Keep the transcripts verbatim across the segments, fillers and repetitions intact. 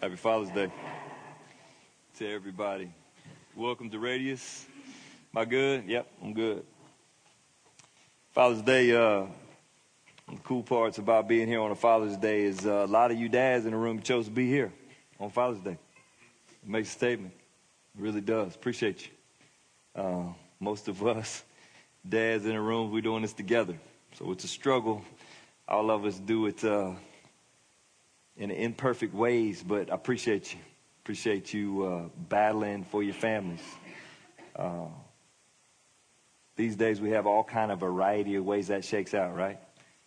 Happy Father's Day to everybody. Welcome to Radius. Am I good? Yep, I'm good. Father's Day, uh, the cool parts about being here on a Father's Day is uh, a lot of you dads in the room chose to be here on Father's Day. It makes a statement. It really does. Appreciate you. Uh, most of us dads in the room, we're doing this together. So it's a struggle. All of us do it uh, in imperfect ways, but I appreciate you. Appreciate you uh, battling for your families. Uh, these days we have all kind of variety of ways that shakes out, right?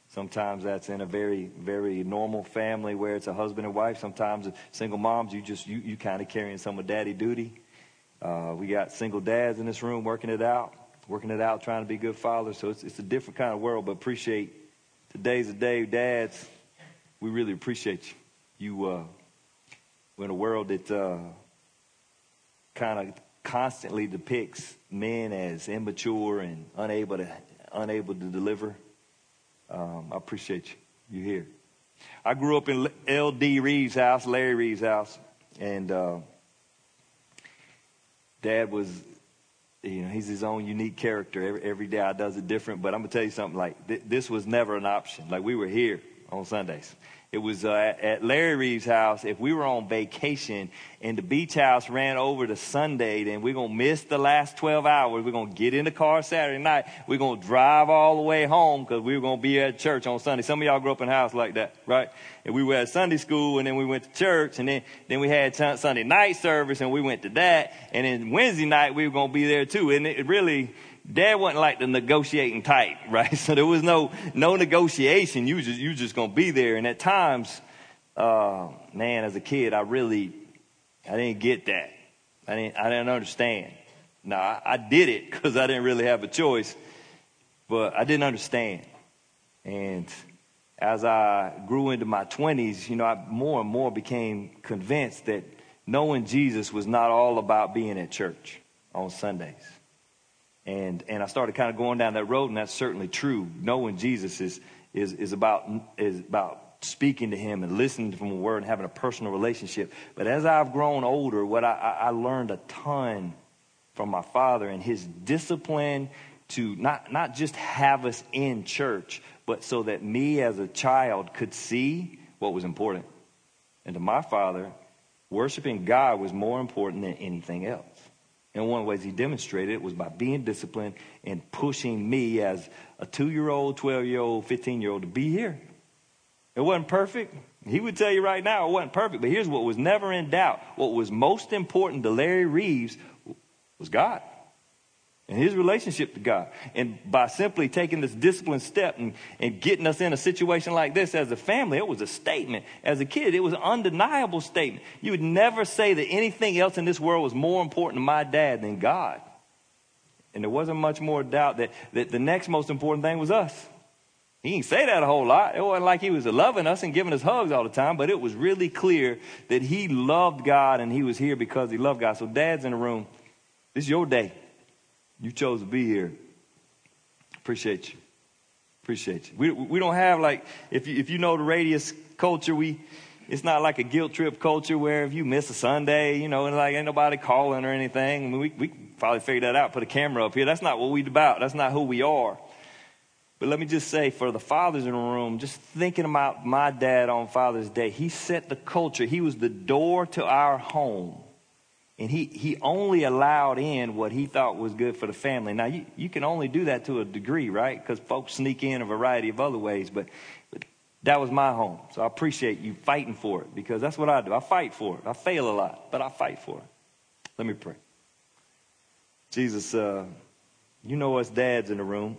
Sometimes that's in a very, very normal family where it's a husband and wife. Sometimes single moms, you just, you, you kind of carrying some of daddy duty. Uh, we got single dads in this room working it out. Working it out, trying to be good fathers. So it's, it's a different kind of world, but appreciate today's a day, dads. We really appreciate you. You uh, we're in a world that uh, kind of constantly depicts men as immature and unable to unable to deliver. Um, I appreciate you. You're here. I grew up in L D Reeves' house, Larry Reeves' house, and uh, Dad was. You know, he's his own unique character. Every, every day I does it different. But I'm going to tell you something. Like, th- this was never an option. Like, we were here on Sundays. It was uh, at, at Larry Reeves' house. If we were on vacation and the beach house ran over to Sunday, then we're going to miss the last twelve hours. We're going to get in the car Saturday night. We're going to drive all the way home because we were going to be at church on Sunday. Some of y'all grew up in a house like that, right? And we were at Sunday school, and then we went to church, and then, then we had t- Sunday night service, and we went to that. And then Wednesday night, we were going to be there too. And it really, Dad wasn't like the negotiating type, right? So there was no no negotiation. You just you just going to be there. And at times, uh, man, as a kid, I really, I didn't get that. I didn't I didn't understand. Now, I, I did it because I didn't really have a choice, but I didn't understand. And as I grew into my twenties, you know, I more and more became convinced that knowing Jesus was not all about being at church on Sundays. And and I started kind of going down that road, and that's certainly true. Knowing Jesus is is is about is about speaking to him and listening from the word and having a personal relationship. But as I've grown older, what I, I learned a ton from my father and his discipline to not, not just have us in church, but so that me as a child could see what was important. And to my father, worshiping God was more important than anything else. And one of the ways he demonstrated it was by being disciplined and pushing me as a two-year-old, twelve-year-old, fifteen-year-old to be here. It wasn't perfect. He would tell you right now it wasn't perfect. But here's what was never in doubt. What was most important to Larry Reeves was God. And his relationship to God. And by simply taking this disciplined step and, and getting us in a situation like this as a family, it was a statement. As a kid, it was an undeniable statement. You would never say that anything else in this world was more important to my dad than God. And there wasn't much more doubt that, that the next most important thing was us. He didn't say that a whole lot. It wasn't like he was loving us and giving us hugs all the time, but it was really clear that he loved God and he was here because he loved God. So dad's in the room. This is your day. You chose to be here. Appreciate you. Appreciate you. We we don't have like, if you, if you know the Radius culture, we it's not like a guilt trip culture where if you miss a Sunday, you know, and like ain't nobody calling or anything. I mean, we we probably figure that out, put a camera up here. That's not what we're about. That's not who we are. But let me just say, for the fathers in the room, just thinking about my dad on Father's Day, he set the culture. He was the door to our home. And he, he only allowed in what he thought was good for the family. Now, you, you can only do that to a degree, right? Because folks sneak in a variety of other ways. But, but that was my home. So I appreciate you fighting for it because that's what I do. I fight for it. I fail a lot, but I fight for it. Let me pray. Jesus, uh, you know us dads in the room.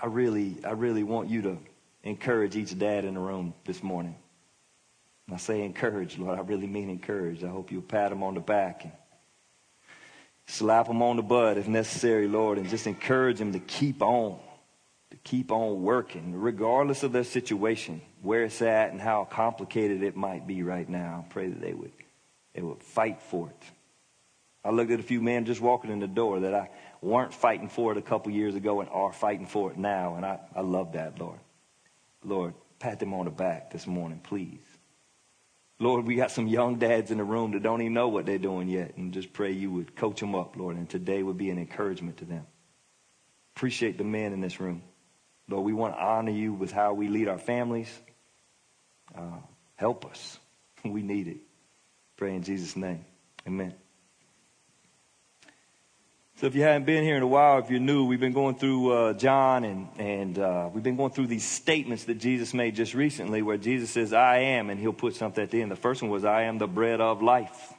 I really, I really want you to encourage each dad in the room this morning. I say encourage, Lord. I really mean encourage. I hope you'll pat them on the back and slap them on the butt if necessary, Lord, and just encourage them to keep on, to keep on working, regardless of their situation, where it's at and how complicated it might be right now. I pray that they would, they would fight for it. I looked at a few men just walking in the door that I weren't fighting for it a couple years ago and are fighting for it now, and I, I love that, Lord. Lord, pat them on the back this morning, please. Lord, we got some young dads in the room that don't even know what they're doing yet. And just pray you would coach them up, Lord. And today would be an encouragement to them. Appreciate the men in this room. Lord, we want to honor you with how we lead our families. Uh, help us. We need it. Pray in Jesus' name. Amen. So if you haven't been here in a while, if you're new, we've been going through uh, John and, and uh, we've been going through these statements that Jesus made just recently where Jesus says, I am, and he'll put something at the end. The first one was, I am the bread of life.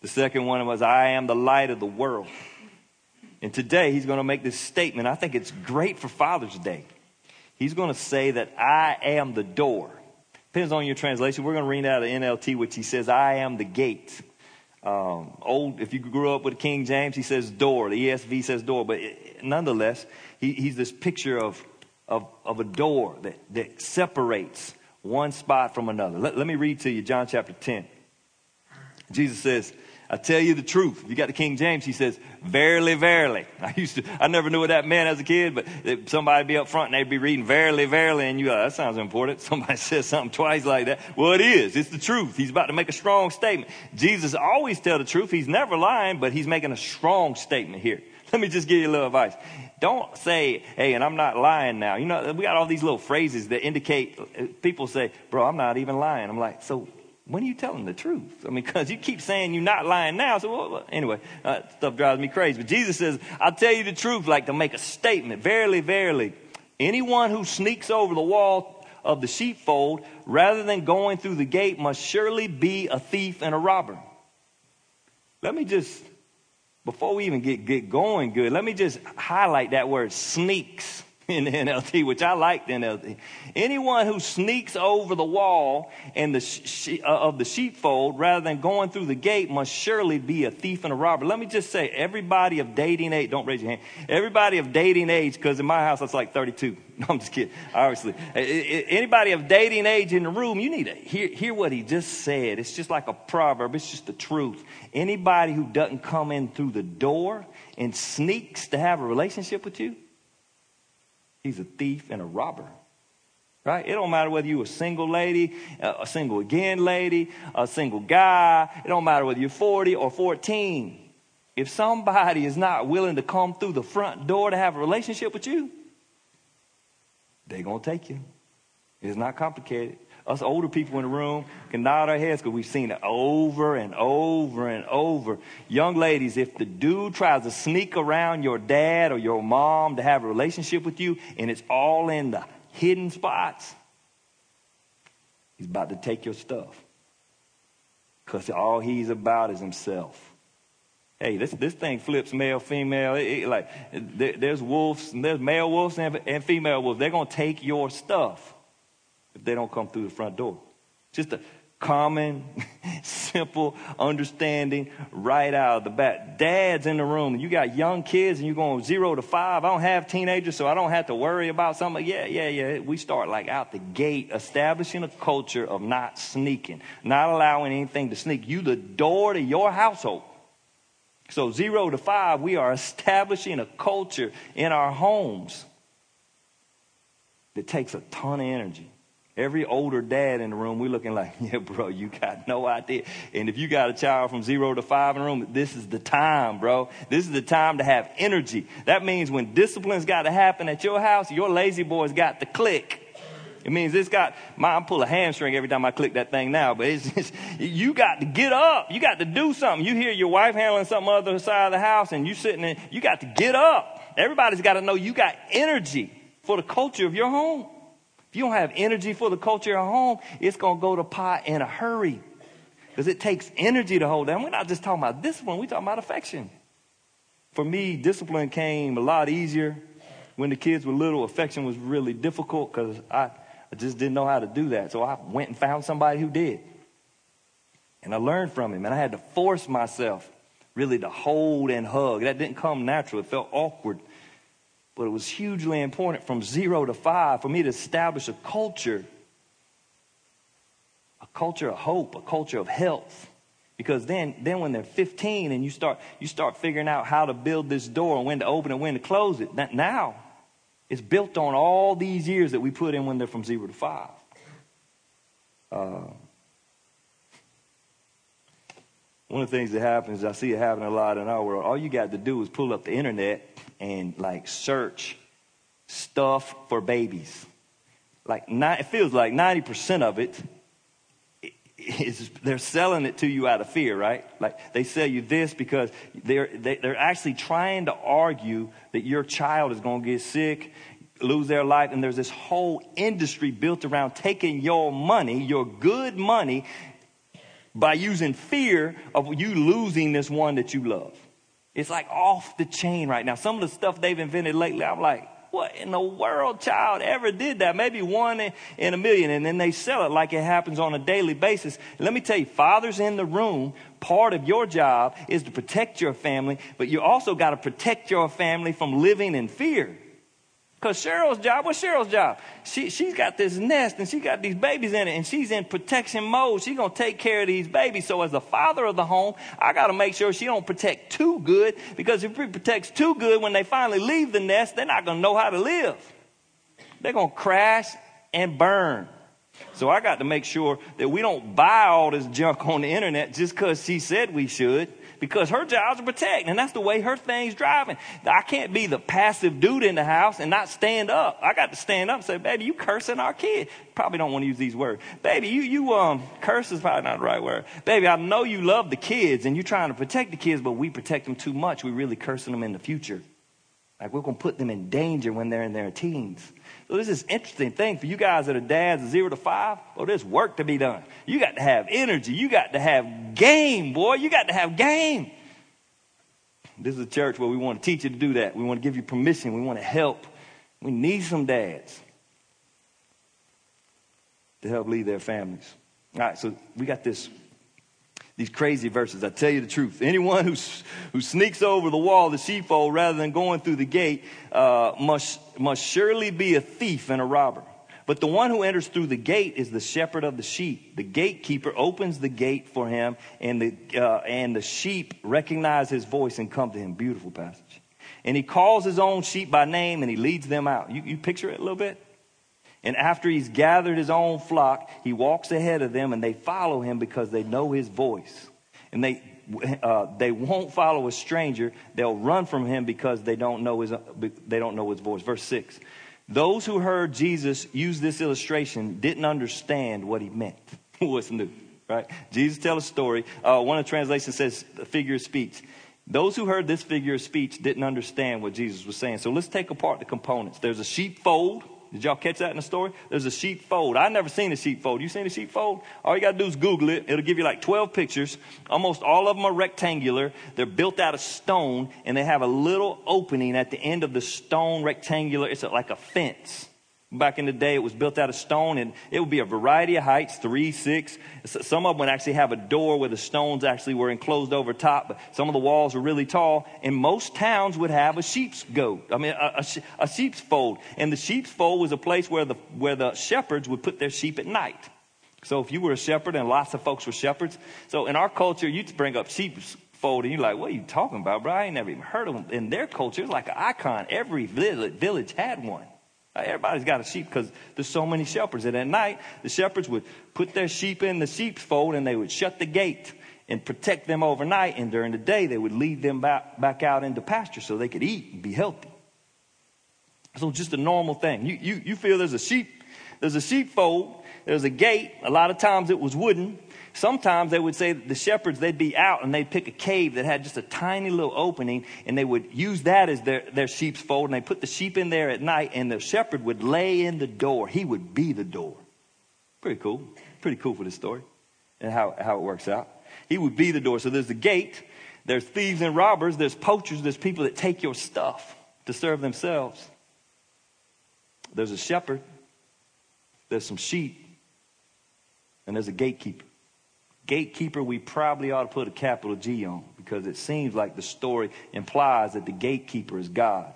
The second one was, I am the light of the world. And today he's going to make this statement. I think it's great for Father's Day. He's going to say that I am the door. Depends on your translation. We're going to read out of N L T, which he says, I am the gate. Um, old, if you grew up with King James, he says door. The E S V says door. But it, nonetheless, he, he's this picture of, of, of a door that, that separates one spot from another. Let, let me read to you John chapter ten. Jesus says, I tell you the truth. If you got the King James, he says, verily, verily. I used to, I never knew what that meant as a kid, but somebody would be up front and they'd be reading verily, verily, and you go, that sounds important. Somebody says something twice like that. Well, it is. It's the truth. He's about to make a strong statement. Jesus always tells the truth. He's never lying, but he's making a strong statement here. Let me just give you a little advice. Don't say, hey, and I'm not lying now. You know, we got all these little phrases that indicate, people say, bro, I'm not even lying. I'm like, so when are you telling the truth? I mean, because you keep saying you're not lying now. So well, well, anyway, uh, stuff drives me crazy. But Jesus says, I'll tell you the truth, like to make a statement. Verily, verily, anyone who sneaks over the wall of the sheepfold rather than going through the gate must surely be a thief and a robber. Let me just, before we even get, get going good, let me just highlight that word sneaks. In the N L T, which I like the N L T. Anyone who sneaks over the wall and the she, uh, of the sheepfold rather than going through the gate must surely be a thief and a robber. Let me just say, everybody of dating age, don't raise your hand, everybody of dating age, because in my house that's like thirty-two. No, I'm just kidding, obviously. Anybody of dating age in the room, you need to hear, hear what he just said. It's just like a proverb. It's just the truth. Anybody who doesn't come in through the door and sneaks to have a relationship with you, he's a thief and a robber, right? It don't matter whether you're a single lady, a single again lady, a single guy. It don't matter whether you're forty or fourteen. If somebody is not willing to come through the front door to have a relationship with you, they're going to take you. It's not complicated. Us older people in the room can nod our heads because we've seen it over and over and over. Young ladies, if the dude tries to sneak around your dad or your mom to have a relationship with you, and it's all in the hidden spots, he's about to take your stuff because all he's about is himself. Hey, this this thing flips male, female. It, it, like there, There's wolves, and there's male wolves and, and female wolves. They're going to take your stuff if they don't come through the front door. Just a common, simple understanding right out of the bat. Dads in the room, you got young kids and you're going zero to five. I don't have teenagers, so I don't have to worry about something. Yeah, yeah, yeah. We start like out the gate, establishing a culture of not sneaking, not allowing anything to sneak. You the door to your household. So zero to five, we are establishing a culture in our homes that takes a ton of energy. Every older dad in the room, we're looking like, yeah, bro, you got no idea. And if you got a child from zero to five in the room, this is the time, bro. This is the time to have energy. That means when discipline's got to happen at your house, your lazy boy's got to click. It means it's got, my, I pull a hamstring every time I click that thing now, but it's just, you got to get up. You got to do something. You hear your wife handling something on the other side of the house and you sitting there, you got to get up. Everybody's got to know you got energy for the culture of your home. If you don't have energy for the culture at home, it's going to go to pot in a hurry because it takes energy to hold down. We're not just talking about discipline. We're talking about affection. For me, discipline came a lot easier when the kids were little. Affection was really difficult because I, I just didn't know how to do that. So I went and found somebody who did. And I learned from him. And I had to force myself really to hold and hug. That didn't come natural. It felt awkward. But it was hugely important from zero to five for me to establish a culture, a culture of hope, a culture of health. Because then, then when they're fifteen and you start, you start figuring out how to build this door and when to open and when to close it. That now it's built on all these years that we put in when they're from zero to five. Uh, one of the things that happens, I see it happen a lot in our world, all you got to do is pull up the internet and like search stuff for babies. Like nine, it feels like ninety percent of it is they're selling it to you out of fear, right? Like they sell you this because they're they, they're actually trying to argue that your child is going to get sick, lose their life, and there's this whole industry built around taking your money, your good money, by using fear of you losing this one that you love. It's like off the chain right now. Some of the stuff they've invented lately, I'm like, what in the world child ever did that? Maybe one in a million, and then they sell it like it happens on a daily basis. And let me tell you, fathers in the room, part of your job is to protect your family, but you also got to protect your family from living in fear. Because Cheryl's job, what's Cheryl's job? She, she's got this nest and she got these babies in it and she's in protection mode. She's going to take care of these babies. So as the father of the home, I got to make sure she don't protect too good, because if she protects too good, when they finally leave the nest, they're not going to know how to live. They're going to crash and burn. So I got to make sure that we don't buy all this junk on the internet just because she said we should, because her job's to protect, and that's the way her thing's driving. I can't be the passive dude in the house and not stand up. I got to stand up and say, baby, you cursing our kid. Probably don't want to use these words. Baby, you, you um, curse is probably not the right word. Baby, I know you love the kids, and you're trying to protect the kids, but we protect them too much. We're really cursing them in the future. Like, we're going to put them in danger when they're in their teens. So this is an interesting thing for you guys that are dads zero to five. Oh, there's work to be done. You got to have energy. You got to have game, boy. You got to have game. This is a church where we want to teach you to do that. We want to give you permission. We want to help. We need some dads to help lead their families. All right, so we got this. These crazy verses. I tell you the truth. Anyone who who sneaks over the wall of the sheepfold rather than going through the gate uh, must must surely be a thief and a robber. But the one who enters through the gate is the shepherd of the sheep. The gatekeeper opens the gate for him, and the uh, and the sheep recognize his voice and come to him. Beautiful passage. And he calls his own sheep by name, and he leads them out. You, you picture it a little bit. And after he's gathered his own flock, he walks ahead of them, and they follow him because they know his voice. And they uh, they won't follow a stranger; they'll run from him because they don't know his they don't know his voice. Verse six: those who heard Jesus use this illustration didn't understand what he meant. What's new, right? Jesus tells a story. Uh, one of the translations says a figure of speech. Those who heard this figure of speech didn't understand what Jesus was saying. So let's take apart the components. There's a sheepfold. Did y'all catch that in the story? There's a sheepfold. I've never seen a sheepfold. You seen a sheepfold? All you got to do is Google it. It'll give you like twelve pictures. Almost all of them are rectangular. They're built out of stone, and they have a little opening at the end of the stone rectangular. It's like a fence. Back in the day, it was built out of stone, and it would be a variety of heights, three, six. Some of them would actually have a door where the stones actually were enclosed over top, but some of the walls were really tall. And most towns would have a sheep's goat, I mean, a, a, a sheep's fold. And the sheep's fold was a place where the where the shepherds would put their sheep at night. So if you were a shepherd, and lots of folks were shepherds, so in our culture, you'd bring up sheep's fold, and you're like, what are you talking about, bro? I ain't never even heard of them. In their culture, it's like an icon. Every village, village had one. Everybody's got a sheep because there's so many shepherds. And at night, the shepherds would put their sheep in the sheep's fold, and they would shut the gate and protect them overnight. And during the day, they would lead them back, back out into pasture so they could eat and be healthy. So just a normal thing. You, you, you feel there's a sheep, there's a sheepfold, there's a gate. A lot of times it was wooden. Sometimes they would say that the shepherds, they'd be out and they'd pick a cave that had just a tiny little opening, and they would use that as their, their sheep's fold, and they put the sheep in there at night, and the shepherd would lay in the door. He would be the door. Pretty cool. Pretty cool for this story and how, how it works out. He would be the door. So there's the gate. There's thieves and robbers. There's poachers. There's people that take your stuff to serve themselves. There's a shepherd. There's some sheep. And there's a gatekeeper. Gatekeeper, we probably ought to put a capital G on, because it seems like the story implies that the gatekeeper is God.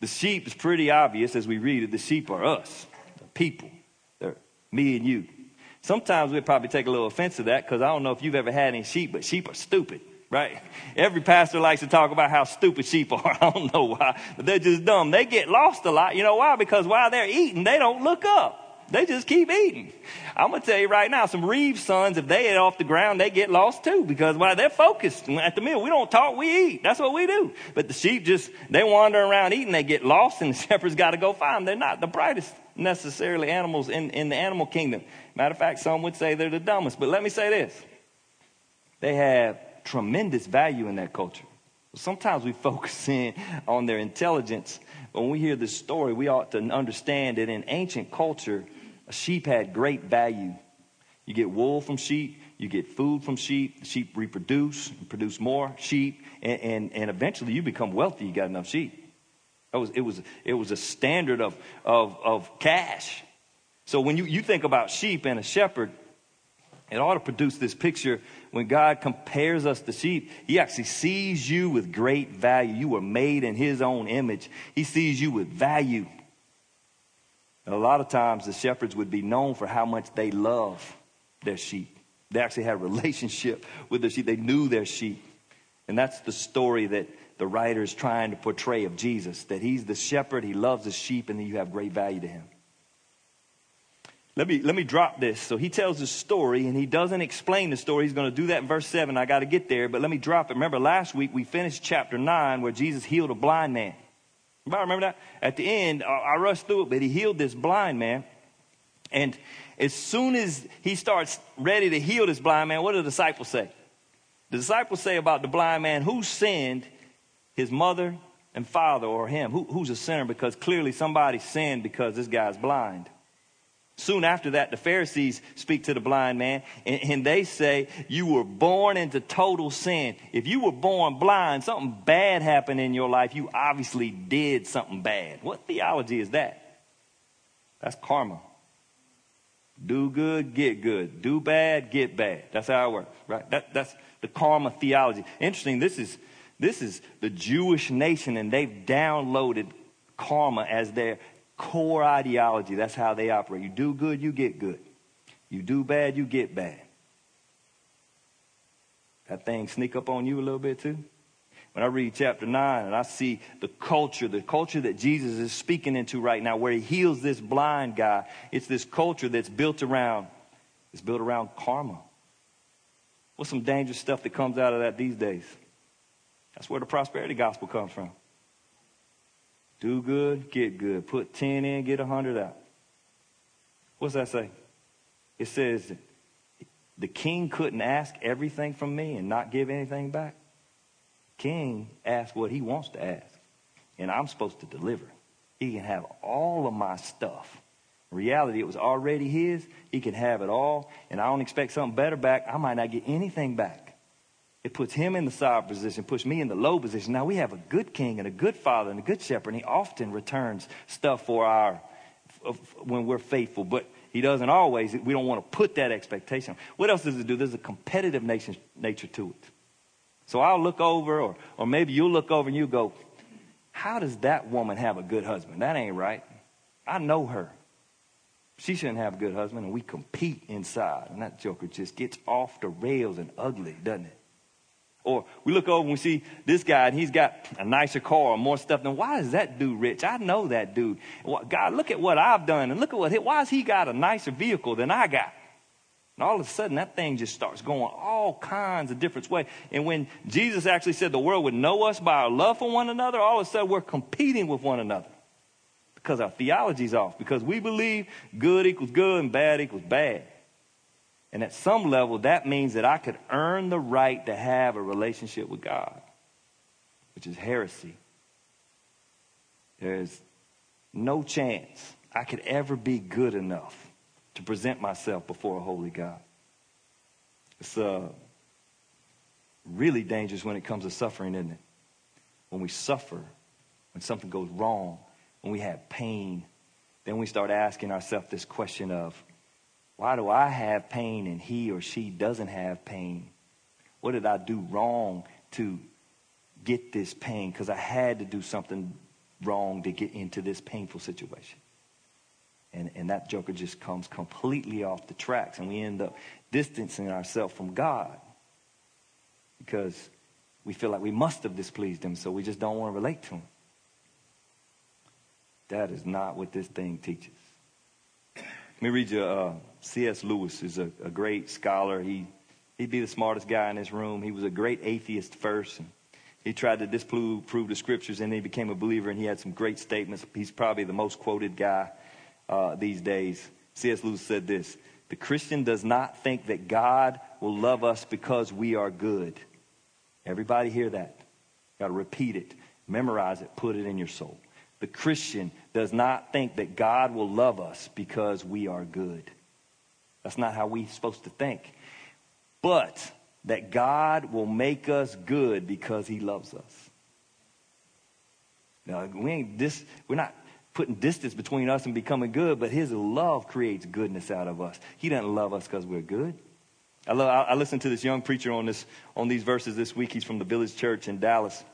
The sheep is pretty obvious as we read it. The sheep are us, the people. They're me and you. Sometimes we probably take a little offense to that, because I don't know if you've ever had any sheep, but sheep are stupid, right? Every pastor likes to talk about how stupid sheep are. I don't know why, but they're just dumb. They get lost a lot. You know why? Because while they're eating, they don't look up. They just keep eating. I'm going to tell you right now, some Reeves sons, if they get off the ground, they get lost too, because while they're focused at the meal, we don't talk, we eat. That's what we do. But the sheep just, they wander around eating, they get lost, and the shepherd's got to go find them. They're not the brightest necessarily animals in, in the animal kingdom. Matter of fact, some would say they're the dumbest. But let me say this. They have tremendous value in that culture. Sometimes we focus in on their intelligence. When we hear this story, we ought to understand that in ancient culture, a sheep had great value. You get wool from sheep. You get food from sheep. The sheep reproduce and produce more sheep. And, and, and eventually you become wealthy. You got enough sheep. It was, it was, it was a standard of, of, of cash. So when you, you think about sheep and a shepherd, it ought to produce this picture. When God compares us to sheep, he actually sees you with great value. You were made in his own image. He sees you with value. And a lot of times the shepherds would be known for how much they love their sheep. They actually had a relationship with their sheep. They knew their sheep. And that's the story that the writer is trying to portray of Jesus, that he's the shepherd, he loves his sheep, and that you have great value to him. Let me let me drop this. So he tells his story, and he doesn't explain the story. He's going to do that in verse seven. I got to get there, but let me drop it. Remember, last week we finished chapter nine where Jesus healed a blind man. Anybody remember that? At the end, I rushed through it, but he healed this blind man. And as soon as he starts ready to heal this blind man, what do the disciples say? The disciples say about the blind man, who sinned, his mother and father or him? Who, who's a sinner? Because clearly somebody sinned because this guy's blind. Soon after that, the Pharisees speak to the blind man, and, and they say, you were born into total sin. If you were born blind, something bad happened in your life. You obviously did something bad. What theology is that? That's karma. Do good, get good. Do bad, get bad. That's how it works, right? That, that's the karma theology. Interesting, this is, this is the Jewish nation, and they've downloaded karma as their core ideology. That's how they operate. You do good, you get good. You do bad, you get bad. That thing sneak up on you a little bit too. When I read chapter nine and I see the culture, the culture that Jesus is speaking into right now, where he heals this blind guy, it's this culture that's built around, it's built around karma. What's some dangerous stuff that comes out of that these days? That's where the prosperity gospel comes from. Do good, get good. Put ten in, get one hundred out. What's that say? It says, the king couldn't ask everything from me and not give anything back. King asks what he wants to ask, and I'm supposed to deliver. He can have all of my stuff. In reality, it was already his. He can have it all, and I don't expect something better back. I might not get anything back. It puts him in the sovereign position, puts me in the low position. Now we have a good king and a good father and a good shepherd, and he often returns stuff for our, when we're faithful, but he doesn't always. We don't want to put that expectation. What else does it do? There's a competitive nation, nature to it. So I'll look over, or, or maybe you'll look over and you go, how does that woman have a good husband? That ain't right. I know her. She shouldn't have a good husband, and we compete inside. And that joker just gets off the rails and ugly, doesn't it? Or we look over and we see this guy, and he's got a nicer car or more stuff. Then why is that dude rich? I know that dude. God, look at what I've done, and look at what he, why has he got a nicer vehicle than I got? And all of a sudden, that thing just starts going all kinds of different ways. And when Jesus actually said the world would know us by our love for one another, all of a sudden we're competing with one another because our theology's off, because we believe good equals good and bad equals bad. And at some level, that means that I could earn the right to have a relationship with God, which is heresy. There is no chance I could ever be good enough to present myself before a holy God. It's uh, really dangerous when it comes to suffering, isn't it? When we suffer, when something goes wrong, when we have pain, then we start asking ourselves this question of, why do I have pain and he or she doesn't have pain? What did I do wrong to get this pain? Because I had to do something wrong to get into this painful situation. And, and that joker just comes completely off the tracks, and we end up distancing ourselves from God because we feel like we must have displeased him, so we just don't want to relate to him. That is not what this thing teaches. Let me read you uh, C S Lewis is a, a great scholar. He, he'd be the smartest guy in his room. He was a great atheist first. And he tried to disprove prove the scriptures, and then he became a believer, and he had some great statements. He's probably the most quoted guy uh, these days. C S Lewis said this: "The Christian does not think that God will love us because we are good." Everybody hear that? Got to repeat it, memorize it, put it in your soul. The Christian does not think that God will love us because we are good. That's not how we're supposed to think. But that God will make us good because he loves us. Now, we ain't dis- we're not putting distance between us and becoming good, but his love creates goodness out of us. He doesn't love us because we're good. I, love, I, I listened to this young preacher on this on these verses this week. He's from the Village Church in Dallas.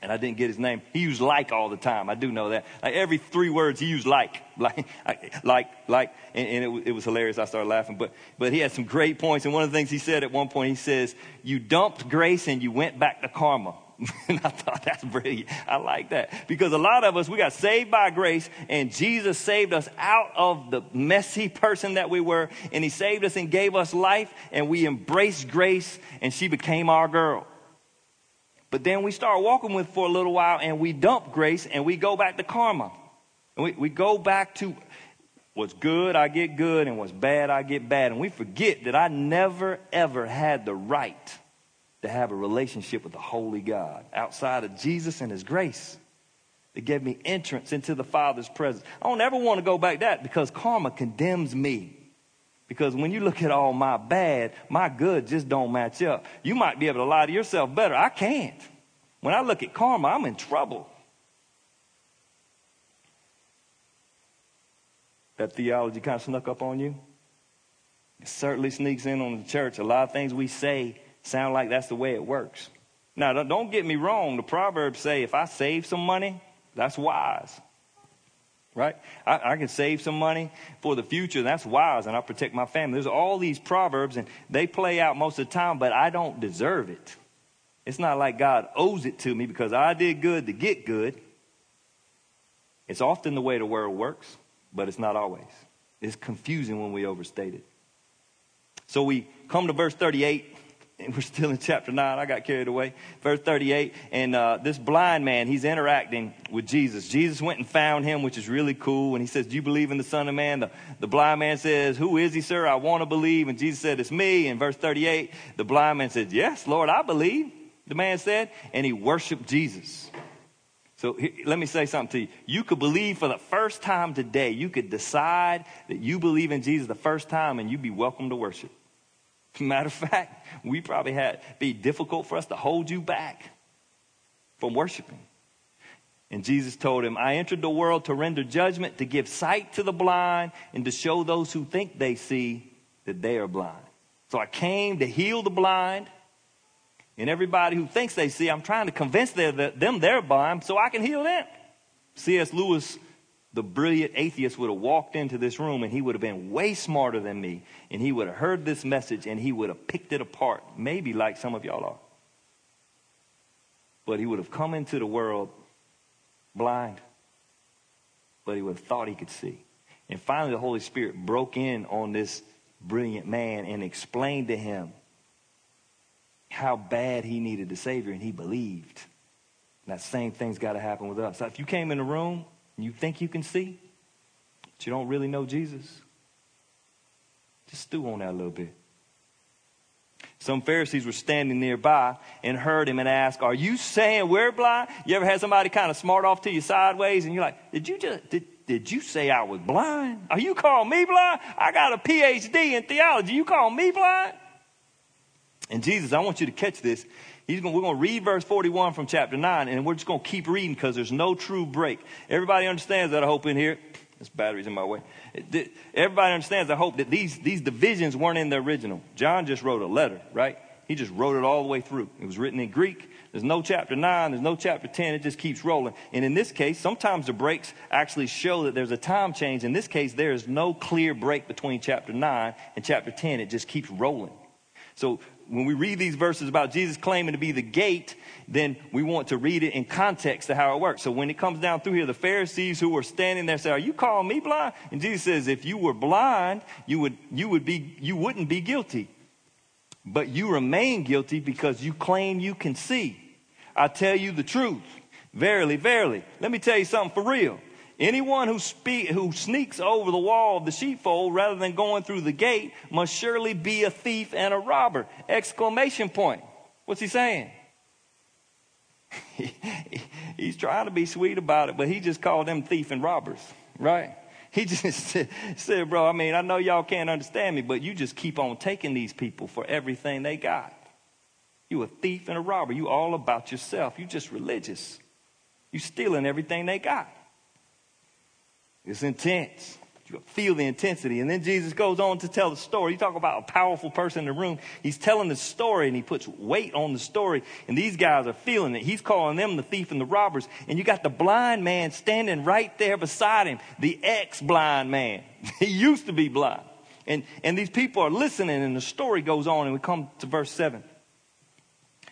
And I didn't get his name. He used "like" all the time. I do know that. Like every three words, he used "like," like, like, like, and, and it, it was hilarious. I started laughing, but but he had some great points. And one of the things he said at one point, he says, "You dumped grace and you went back to karma." And I thought that's brilliant. I like that, because a lot of us, we got saved by grace, and Jesus saved us out of the messy person that we were, and he saved us and gave us life, and we embraced grace, and she became our girl. But then we start walking with for a little while, and we dump grace, and we go back to karma. And we, we go back to what's good, I get good, and what's bad, I get bad. And we forget that I never, ever had the right to have a relationship with the holy God outside of Jesus and his grace that gave me entrance into the Father's presence. I don't ever want to go back to that, because karma condemns me. Because when you look at all my bad, my good just don't match up. You might be able to lie to yourself better. I can't. When I look at karma, I'm in trouble. That theology kind of snuck up on you. It certainly sneaks in on the church. A lot of things we say sound like that's the way it works. Now, don't get me wrong. The Proverbs say if I save some money, that's wise. Right? I, I can save some money for the future. That's wise. And I protect my family. There's all these proverbs, and they play out most of the time, but I don't deserve it. It's not like God owes it to me because I did good to get good. It's often the way the world works, but it's not always. It's confusing when we overstate it. So we come to verse thirty-eight, and we're still in chapter nine. I got carried away. Verse thirty-eight. And uh, this blind man, he's interacting with Jesus. Jesus went and found him, which is really cool. And he says, "Do you believe in the Son of Man?" The, the blind man says, "Who is he, sir? I want to believe." And Jesus said, "It's me." And verse thirty-eight, the blind man said, "Yes, Lord, I believe," the man said. And he worshiped Jesus. So let me say something to you. You could believe for the first time today. You could decide that you believe in Jesus the first time, and you'd be welcome to worship. Matter of fact, we probably had be difficult for us to hold you back from worshiping. And Jesus told him, "I entered the world to render judgment, to give sight to the blind, and to show those who think they see that they are blind. So I came to heal the blind, and everybody who thinks they see, I'm trying to convince them they're blind so I can heal them." C S Lewis, the brilliant atheist, would have walked into this room, and he would have been way smarter than me, and he would have heard this message, and he would have picked it apart, maybe like some of y'all are. But he would have come into the world blind, but he would have thought he could see. And finally, the Holy Spirit broke in on this brilliant man and explained to him how bad he needed the Savior, and he believed. And that same thing's got to happen with us. So if you came in the room, you think you can see, but you don't really know Jesus, just stew on that a little bit. Some Pharisees were standing nearby and heard him and asked, "Are you saying we're blind?" You ever had somebody kind of smart off to you sideways, and you're like, did you just, did, did you say I was blind? Are you calling me blind? I got a P H D in theology. You calling me blind? And Jesus, I want you to catch this. He's going, we're going to read verse forty-one from chapter nine, and we're just going to keep reading because there's no true break. Everybody understands that, I hope, in here. This battery's in my way. Everybody understands, I hope, that these, these divisions weren't in the original. John just wrote a letter, right? He just wrote it all the way through. It was written in Greek. There's no chapter nine. There's no chapter ten. It just keeps rolling. And in this case, sometimes the breaks actually show that there's a time change. In this case, there is no clear break between chapter nine and chapter ten. It just keeps rolling. So when we read these verses about Jesus claiming to be the gate, then we want to read it in context to how it works. So when it comes down through here, the Pharisees who were standing there say, "Are you calling me blind?" And Jesus says, "If you were blind, you would you would be you wouldn't be guilty. But you remain guilty because you claim you can see. I tell you the truth. Verily, verily." Let me tell you something for real. Anyone who speak, who sneaks over the wall of the sheepfold rather than going through the gate must surely be a thief and a robber. Exclamation point. What's he saying? He, he's trying to be sweet about it, but he just called them thief and robbers, right? He just said, bro, I mean, I know y'all can't understand me, but you just keep on taking these people for everything they got. You a thief and a robber. You all about yourself. You just religious. You stealing everything they got. It's intense. You feel the intensity. And then Jesus goes on to tell the story. You talk about a powerful person in the room. He's telling the story and he puts weight on the story. And these guys are feeling it. He's calling them the thief and the robbers. And you got the blind man standing right there beside him. The ex-blind man. He used to be blind. And, and these people are listening and the story goes on. And we come to verse seven.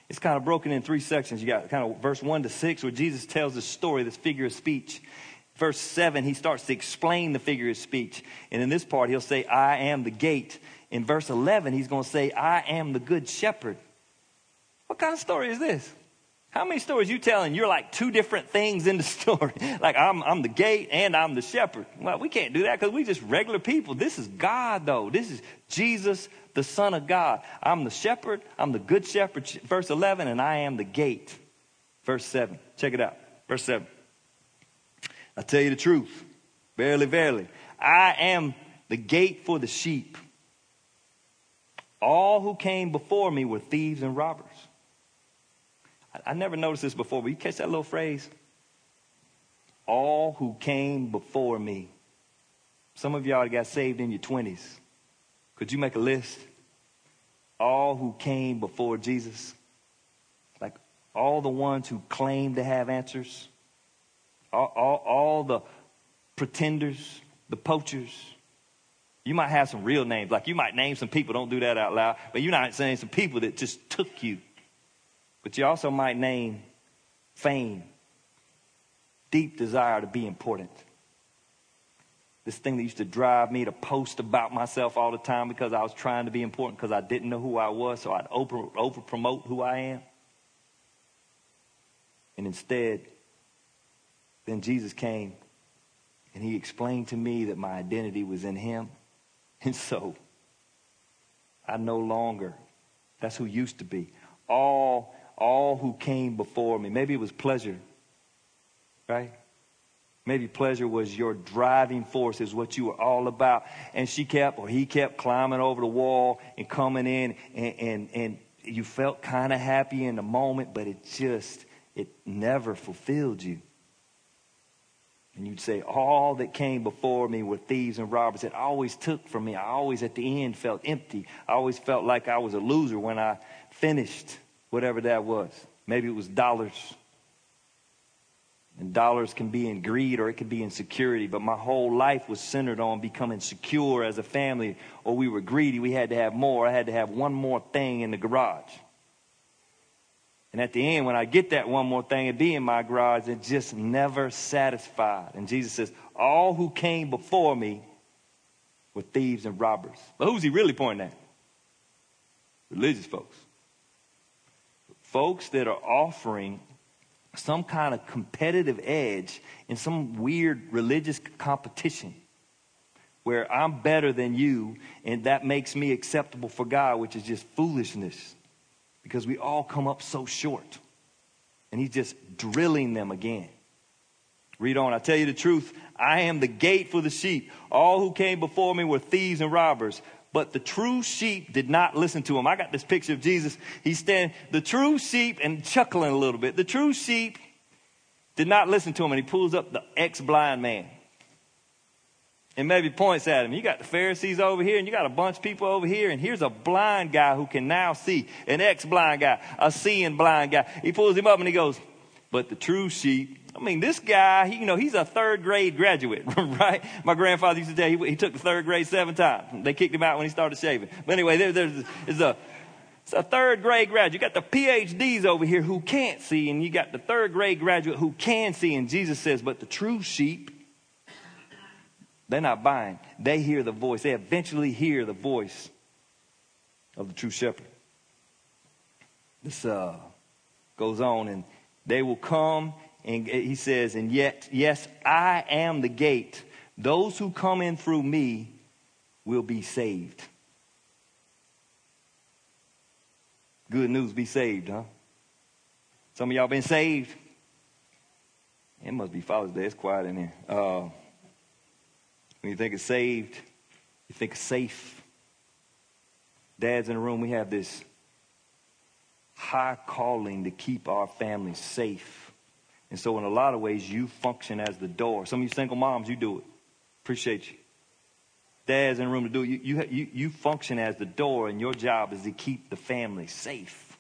It's kind of broken in three sections. You got kind of verse one to six where Jesus tells the story, this figure of speech. Verse seven, he starts to explain the figure of speech. And in this part, he'll say, I am the gate. In verse eleven, he's going to say, I am the good shepherd. What kind of story is this? How many stories you telling? You're like two different things in the story. Like I'm, I'm the gate and I'm the shepherd. Well, we can't do that because we just regular people. This is God, though. This is Jesus, the Son of God. I'm the shepherd. I'm the good shepherd. Verse eleven, and I am the gate. Verse seven. Check it out. Verse seven. I tell you the truth, verily, verily, I am the gate for the sheep. All who came before me were thieves and robbers. I, I never noticed this before, but you catch that little phrase? All who came before me. Some of y'all got saved in your twenties. Could you make a list? All who came before Jesus. Like all the ones who claim to have answers. All, all, all the pretenders, the poachers. You might have some real names. Like you might name some people. Don't do that out loud. But you're not saying some people that just took you. But you also might name fame. Deep desire to be important. This thing that used to drive me to post about myself all the time because I was trying to be important because I didn't know who I was. So I'd over, over promote who I am. And instead... Then Jesus came and he explained to me that my identity was in him. And so I no longer, that's who used to be. All, all who came before me. Maybe it was pleasure, right? Maybe pleasure was your driving force, is what you were all about. And she kept, or he kept climbing over the wall and coming in and, and, and you felt kind of happy in the moment, but it just, it never fulfilled you. And you'd say, all that came before me were thieves and robbers. It always took from me. I always, at the end, felt empty. I always felt like I was a loser when I finished whatever that was. Maybe it was dollars. And dollars can be in greed or it could be in security. But my whole life was centered on becoming secure as a family. Or we were greedy. We had to have more. I had to have one more thing in the garage. And at the end, when I get that one more thing and be in my garage, it just never satisfied. And Jesus says, all who came before me were thieves and robbers. But who's he really pointing at? Religious folks. Folks that are offering some kind of competitive edge in some weird religious competition where I'm better than you and that makes me acceptable for God, which is just foolishness. Because we all come up so short. And he's just drilling them again. Read on. I tell you the truth. I am the gate for the sheep. All who came before me were thieves and robbers. But the true sheep did not listen to him. I got this picture of Jesus. He's standing. The true sheep, and chuckling a little bit. The true sheep did not listen to him. And he pulls up the ex-blind man. And maybe points at him. You got the Pharisees over here and you got a bunch of people over here. And here's a blind guy who can now see. An ex-blind guy. A seeing blind guy. He pulls him up and he goes, but the true sheep. I mean, this guy, he, you know, he's a third grade graduate, right? My grandfather used to tell you he, he took the third grade seven times. They kicked him out when he started shaving. But anyway, there, there's, there's a It's a third grade graduate. You got the P H Ds over here who can't see, and you got the third grade graduate who can see. And Jesus says, but the true sheep, they're not blind. They hear the voice. They eventually hear the voice of the true shepherd. This uh, goes on, and they will come, and he says, and yet, yes, I am the gate. Those who come in through me will be saved. Good news, be saved, huh? Some of y'all been saved? It must be Father's Day. It's quiet in here. Uh, when you think it's saved, you think it's safe. Dads in the room, we have this high calling to keep our families safe. And so in a lot of ways, you function as the door. Some of you single moms, you do it. Appreciate you. Dads in the room to do it. You, you, you, you function as the door, and your job is to keep the family safe.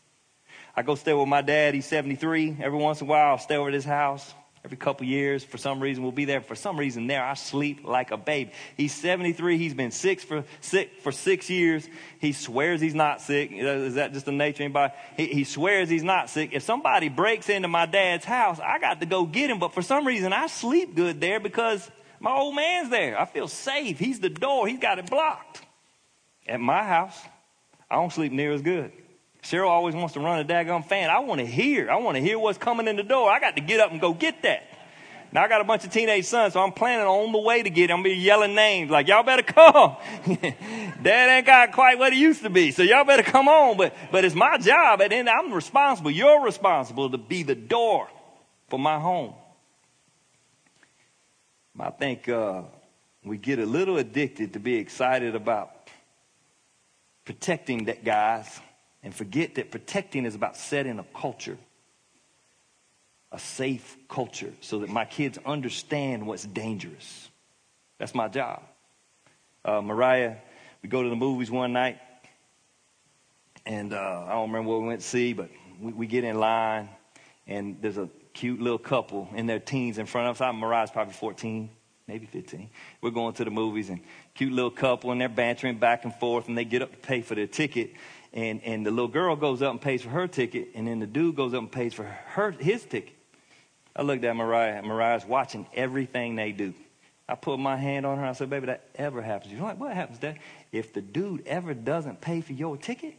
I go stay with my dad. He's seventy-three. Every once in a while, I'll stay over at his house. Every couple years, for some reason, we'll be there. For some reason, there I sleep like a baby. He's seventy-three. He's been sick for sick for six years. He swears he's not sick. Is that just the nature of anybody? He, he swears he's not sick. If somebody breaks into my dad's house, I got to go get him. But for some reason, I sleep good there because my old man's there. I feel safe. He's the door. He's got it blocked. At my house, I don't sleep near as good. Cheryl always wants to run a daggum fan. I want to hear. I want to hear what's coming in the door. I got to get up and go get that. Now, I got a bunch of teenage sons, so I'm planning on the way to get them. I'm going to be yelling names like, y'all better come. Dad ain't got quite what he used to be, so y'all better come on. But but it's my job, and then I'm responsible. You're responsible to be the door for my home. I think uh, we get a little addicted to be excited about protecting that guys. And forget that protecting is about setting a culture, a safe culture, so that my kids understand what's dangerous. That's my job. Uh, Mariah, we go to the movies one night, and uh, I don't remember what we went to see, but we, we get in line, and there's a cute little couple in their teens in front of us. I Mariah's probably fourteen. Maybe fifteen. We're going to the movies, and cute little couple, and they're bantering back and forth, and they get up to pay for their ticket, and and the little girl goes up and pays for her ticket, and then the dude goes up and pays for her his ticket. I looked at Mariah, and Mariah's watching everything they do. I put my hand on her, and I said, baby, that ever happens. You're like, what happens, Dad? If the dude ever doesn't pay for your ticket,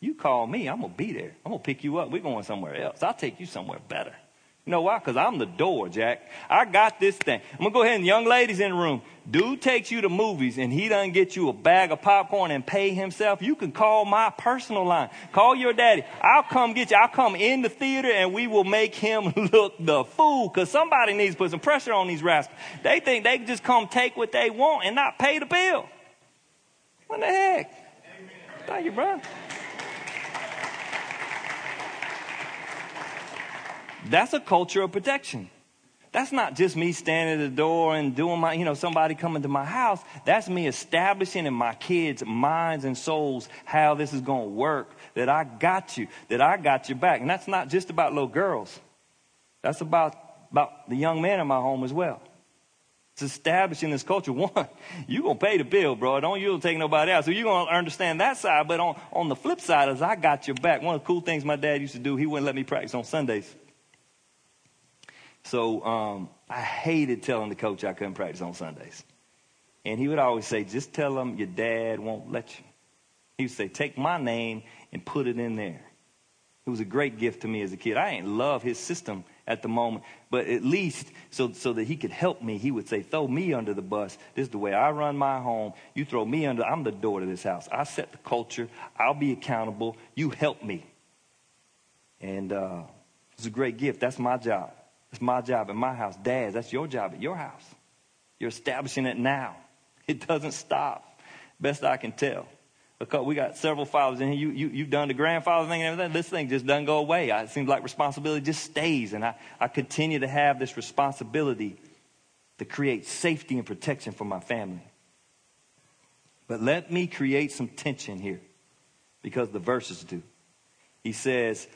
you call me. I'm going to be there. I'm going to pick you up. We're going somewhere else. I'll take you somewhere better. You know why? Because I'm the door, Jack. I got this thing. I'm going to go ahead and young ladies in the room. Dude takes you to movies and he doesn't get you a bag of popcorn and pay himself. You can call my personal line. Call your daddy. I'll come get you. I'll come in the theater and we will make him look the fool, because somebody needs to put some pressure on these rascals. They think they can just come take what they want and not pay the bill. What the heck? Amen. Thank you, bro. That's a culture of protection. That's not just me standing at the door and doing my, you know, somebody coming to my house. That's me establishing in my kids' minds and souls how this is going to work, that I got you, that I got your back. And that's not just about little girls. That's about, about the young men in my home as well. It's establishing this culture. One, you're going to pay the bill, bro. Don't you take nobody else. So you're going to understand that side. But on, on the flip side is I got your back. One of the cool things my dad used to do, he wouldn't let me practice on Sundays. So um, I hated telling the coach I couldn't practice on Sundays. And he would always say, just tell them your dad won't let you. He would say, take my name and put it in there. It was a great gift to me as a kid. I ain't love his system at the moment, but at least so, so that he could help me, he would say, throw me under the bus. This is the way I run my home. You throw me under, I'm the door to this house. I set the culture. I'll be accountable. You help me. And uh, it was a great gift. That's my job. It's my job at my house. Dads, that's your job at your house. You're establishing it now. It doesn't stop, best I can tell. Because we got several fathers in here. You, you, you've done the grandfather thing and everything. This thing just doesn't go away. I, it seems like responsibility just stays. And I, I continue to have this responsibility to create safety and protection for my family. But let me create some tension here, because the verses do. He says,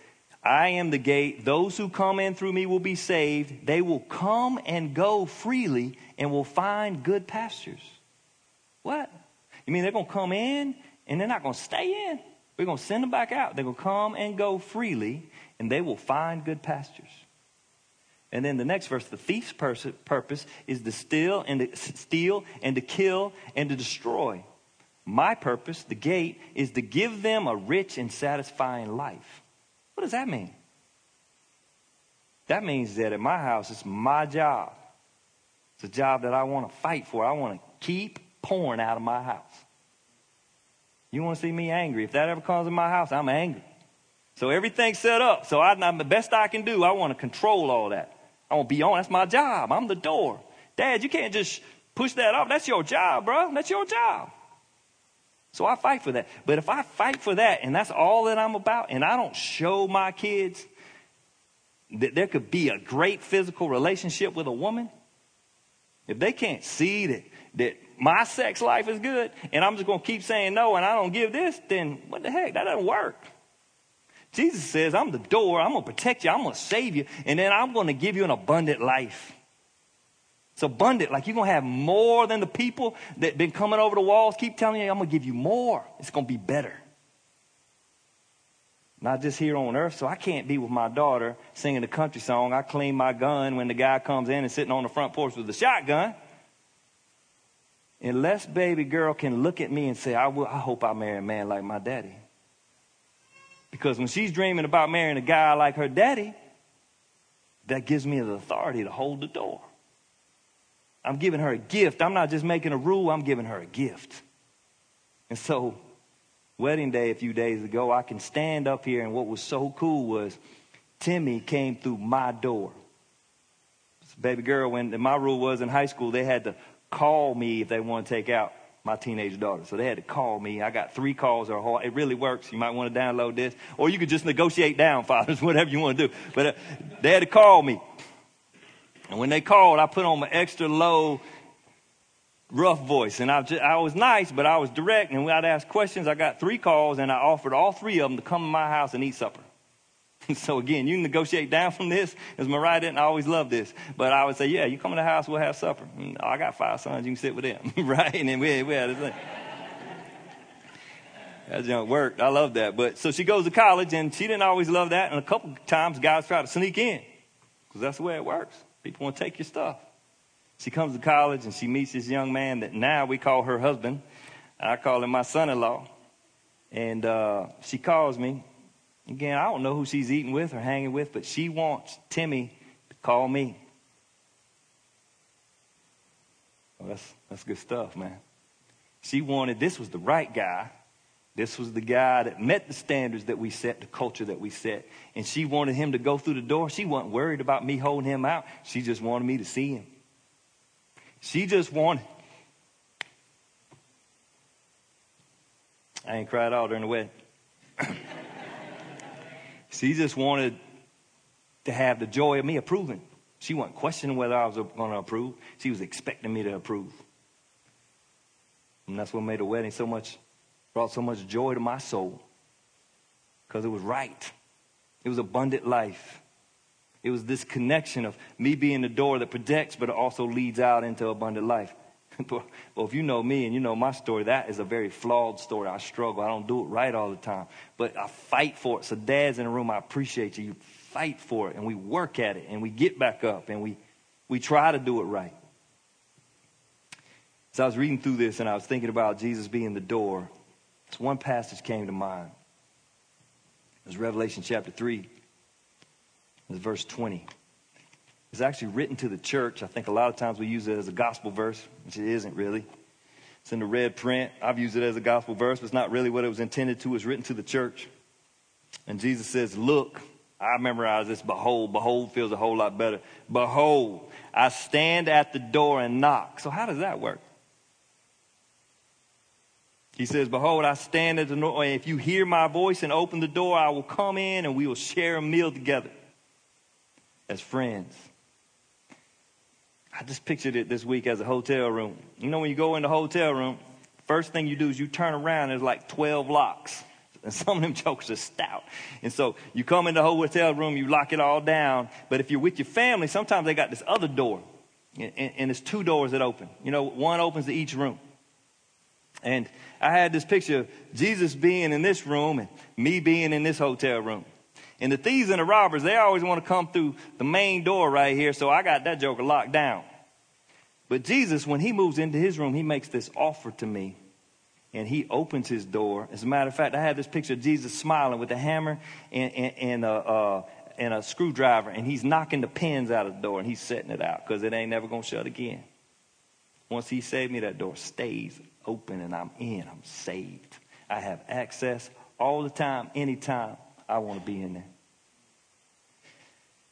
I am the gate. Those who come in through me will be saved. They will come and go freely and will find good pastures. What? You mean they're going to come in and they're not going to stay in? We're going to send them back out. They're going to come and go freely, and they will find good pastures. And then the next verse, the thief's purpose is to steal and to, steal and to kill and to destroy. My purpose, the gate, is to give them a rich and satisfying life. What does that mean? That means that at my house, it's my job. It's a job that I want to fight for. I want to keep pouring out of my house. You want to see me angry. If that ever comes in my house, I'm angry. So everything's set up. So I, I'm the best I can do. I want to control all that. I want to be on. That's my job. I'm the door. Dad, you can't just push that off. That's your job, bro. That's your job. So I fight for that. But if I fight for that and that's all that I'm about and I don't show my kids that there could be a great physical relationship with a woman, if they can't see that, that my sex life is good and I'm just going to keep saying no and I don't give this, then what the heck? That doesn't work. Jesus says, I'm the door. I'm going to protect you. I'm going to save you. And then I'm going to give you an abundant life. It's abundant. Like you're going to have more than the people that been coming over the walls. Keep telling you, I'm going to give you more. It's going to be better. Not just here on earth. So I can't be with my daughter singing a country song. I clean my gun when the guy comes in and sitting on the front porch with a shotgun. Unless baby girl can look at me and say, I, will, I hope I marry a man like my daddy. Because when she's dreaming about marrying a guy like her daddy, that gives me the authority to hold the door. I'm giving her a gift. I'm not just making a rule. I'm giving her a gift. And so wedding day a few days ago, I can stand up here. And what was so cool was Timmy came through my door. This baby girl, when my rule was in high school, they had to call me if they want to take out my teenage daughter. So they had to call me. I got three calls. Or whole, it really works. You might want to download this. Or you could just negotiate down, fathers, whatever you want to do. But uh, they had to call me. And when they called, I put on my extra low, rough voice. And I, just, I was nice, but I was direct. And when I'd ask questions, I got three calls. And I offered all three of them to come to my house and eat supper. So again, you negotiate down from this. As Mariah didn't always love this. But I would say, yeah, you come to the house, we'll have supper. And I got five sons, you can sit with them. Right? And then we, we had a thing. That junk worked. I love that. But so she goes to college, and she didn't always love that. And a couple times, guys try to sneak in. Because that's the way it works. People want to take your stuff. She comes to college, and she meets this young man that now we call her husband. I call him my son-in-law. And uh, she calls me. Again, I don't know who she's eating with or hanging with, but she wants Timmy to call me. Well, that's that's good stuff, man. She wanted, this was the right guy. This was the guy that met the standards that we set, the culture that we set. And she wanted him to go through the door. She wasn't worried about me holding him out. She just wanted me to see him. She just wanted. I ain't cried at all during the wedding. She just wanted to have the joy of me approving. She wasn't questioning whether I was going to approve. She was expecting me to approve. And that's what made the wedding so much, brought so much joy to my soul. Because it was right. It was abundant life. It was this connection of me being the door that protects, but it also leads out into abundant life. Well, if you know me and you know my story, that is a very flawed story. I struggle. I don't do it right all the time. But I fight for it. So dad's in the room, I appreciate you. You fight for it. And we work at it. And we get back up. And we, we try to do it right. So I was reading through this and I was thinking about Jesus being the door. So one passage came to mind. It was Revelation chapter three. It was verse twenty. It's actually written to the church. I think a lot of times we use it as a gospel verse, which it isn't really. It's in the red print. I've used it as a gospel verse, but it's not really what it was intended to. It's written to the church. And Jesus says, look, I memorize this, behold. Behold feels a whole lot better. Behold, I stand at the door and knock. So how does that work? He says, behold, I stand at the door. If you hear my voice and open the door, I will come in and we will share a meal together as friends. I just pictured it this week as a hotel room. You know, when you go in the hotel room, first thing you do is you turn around, and there's like twelve locks. And some of them jokers are stout. And so you come in the hotel room, you lock it all down. But if you're with your family, sometimes they got this other door. And, and, and it's two doors that open. You know, one opens to each room. And I had this picture of Jesus being in this room and me being in this hotel room. And the thieves and the robbers, they always want to come through the main door right here. So I got that joker locked down. But Jesus, when he moves into his room, he makes this offer to me. And he opens his door. As a matter of fact, I had this picture of Jesus smiling with a hammer and, and, and, a, uh, and a screwdriver. And he's knocking the pins out of the door and he's setting it out because it ain't never going to shut again. Once he saved me, that door stays open and I'm in. I'm saved. I have access all the time, anytime I want to be in there.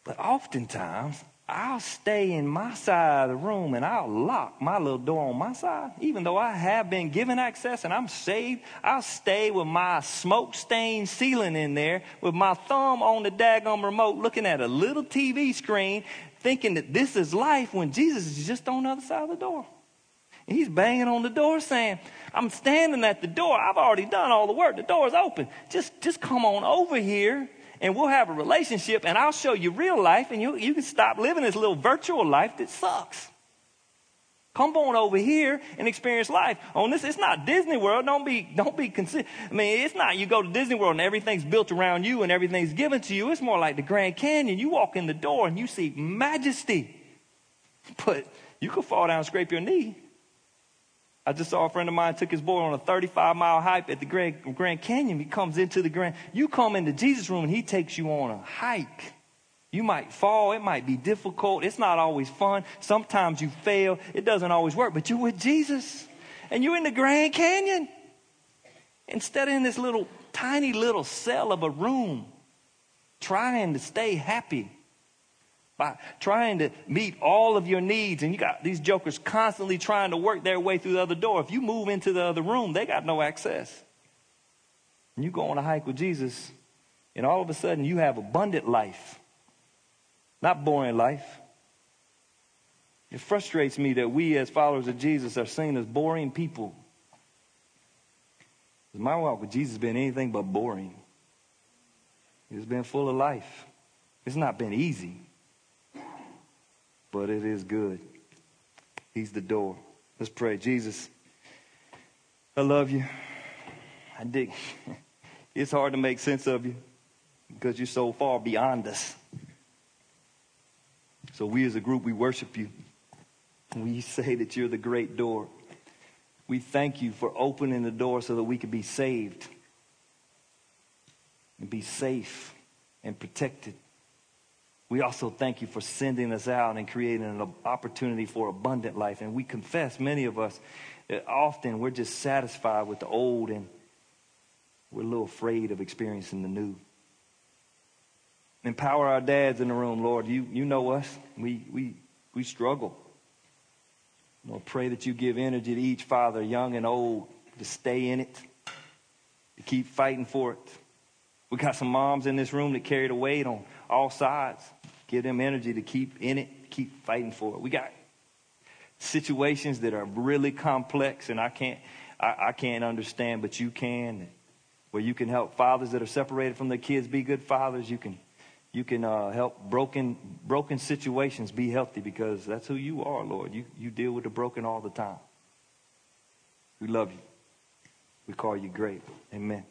But oftentimes, I'll stay in my side of the room and I'll lock my little door on my side. Even though I have been given access and I'm saved, I'll stay with my smoke-stained ceiling in there with my thumb on the daggum remote looking at a little T V screen thinking that this is life when Jesus is just on the other side of the door. And he's banging on the door saying, I'm standing at the door. I've already done all the work. The door's open. Just, just come on over here. And we'll have a relationship, and I'll show you real life, and you you can stop living this little virtual life that sucks. Come on over here and experience life. On this, it's not Disney World. Don't be don't be consider. I mean, it's not you go to Disney World and everything's built around you and everything's given to you. It's more like the Grand Canyon. You walk in the door and you see majesty, but you could fall down and scrape your knee. I just saw a friend of mine took his boy on a thirty-five mile hike at the Grand, Grand Canyon. He comes into the Grand. You come into Jesus' room and he takes you on a hike. You might fall. It might be difficult. It's not always fun. Sometimes you fail. It doesn't always work. But you're with Jesus and you're in the Grand Canyon instead of in this little tiny little cell of a room trying to stay happy. By trying to meet all of your needs. And you got these jokers constantly trying to work their way through the other door. If you move into the other room, they got no access. And you go on a hike with Jesus, and all of a sudden you have abundant life. Not boring life. It frustrates me that we as followers of Jesus are seen as boring people. My walk with Jesus has been anything but boring. It's been full of life. It's not been easy. But it is good. He's the door. Let's pray. Jesus, I love you. I dig. It's hard to make sense of you because you're so far beyond us. So we as a group, we worship you. We say that you're the great door. We thank you for opening the door so that we could be saved and be safe and protected. We also thank you for sending us out and creating an opportunity for abundant life. And we confess, many of us, that often we're just satisfied with the old and we're a little afraid of experiencing the new. Empower our dads in the room, Lord. You you know us. We we we struggle. Lord, pray that you give energy to each father, young and old, to stay in it, to keep fighting for it. We got some moms in this room that carry the weight on all sides. Give them energy to keep in it, keep fighting for it. We got situations that are really complex and I can't I, I can't understand, but you can. Where you can help fathers that are separated from their kids be good fathers. You can you can uh, help broken broken situations be healthy because that's who you are, Lord. You you deal with the broken all the time. We love you. We call you great. Amen.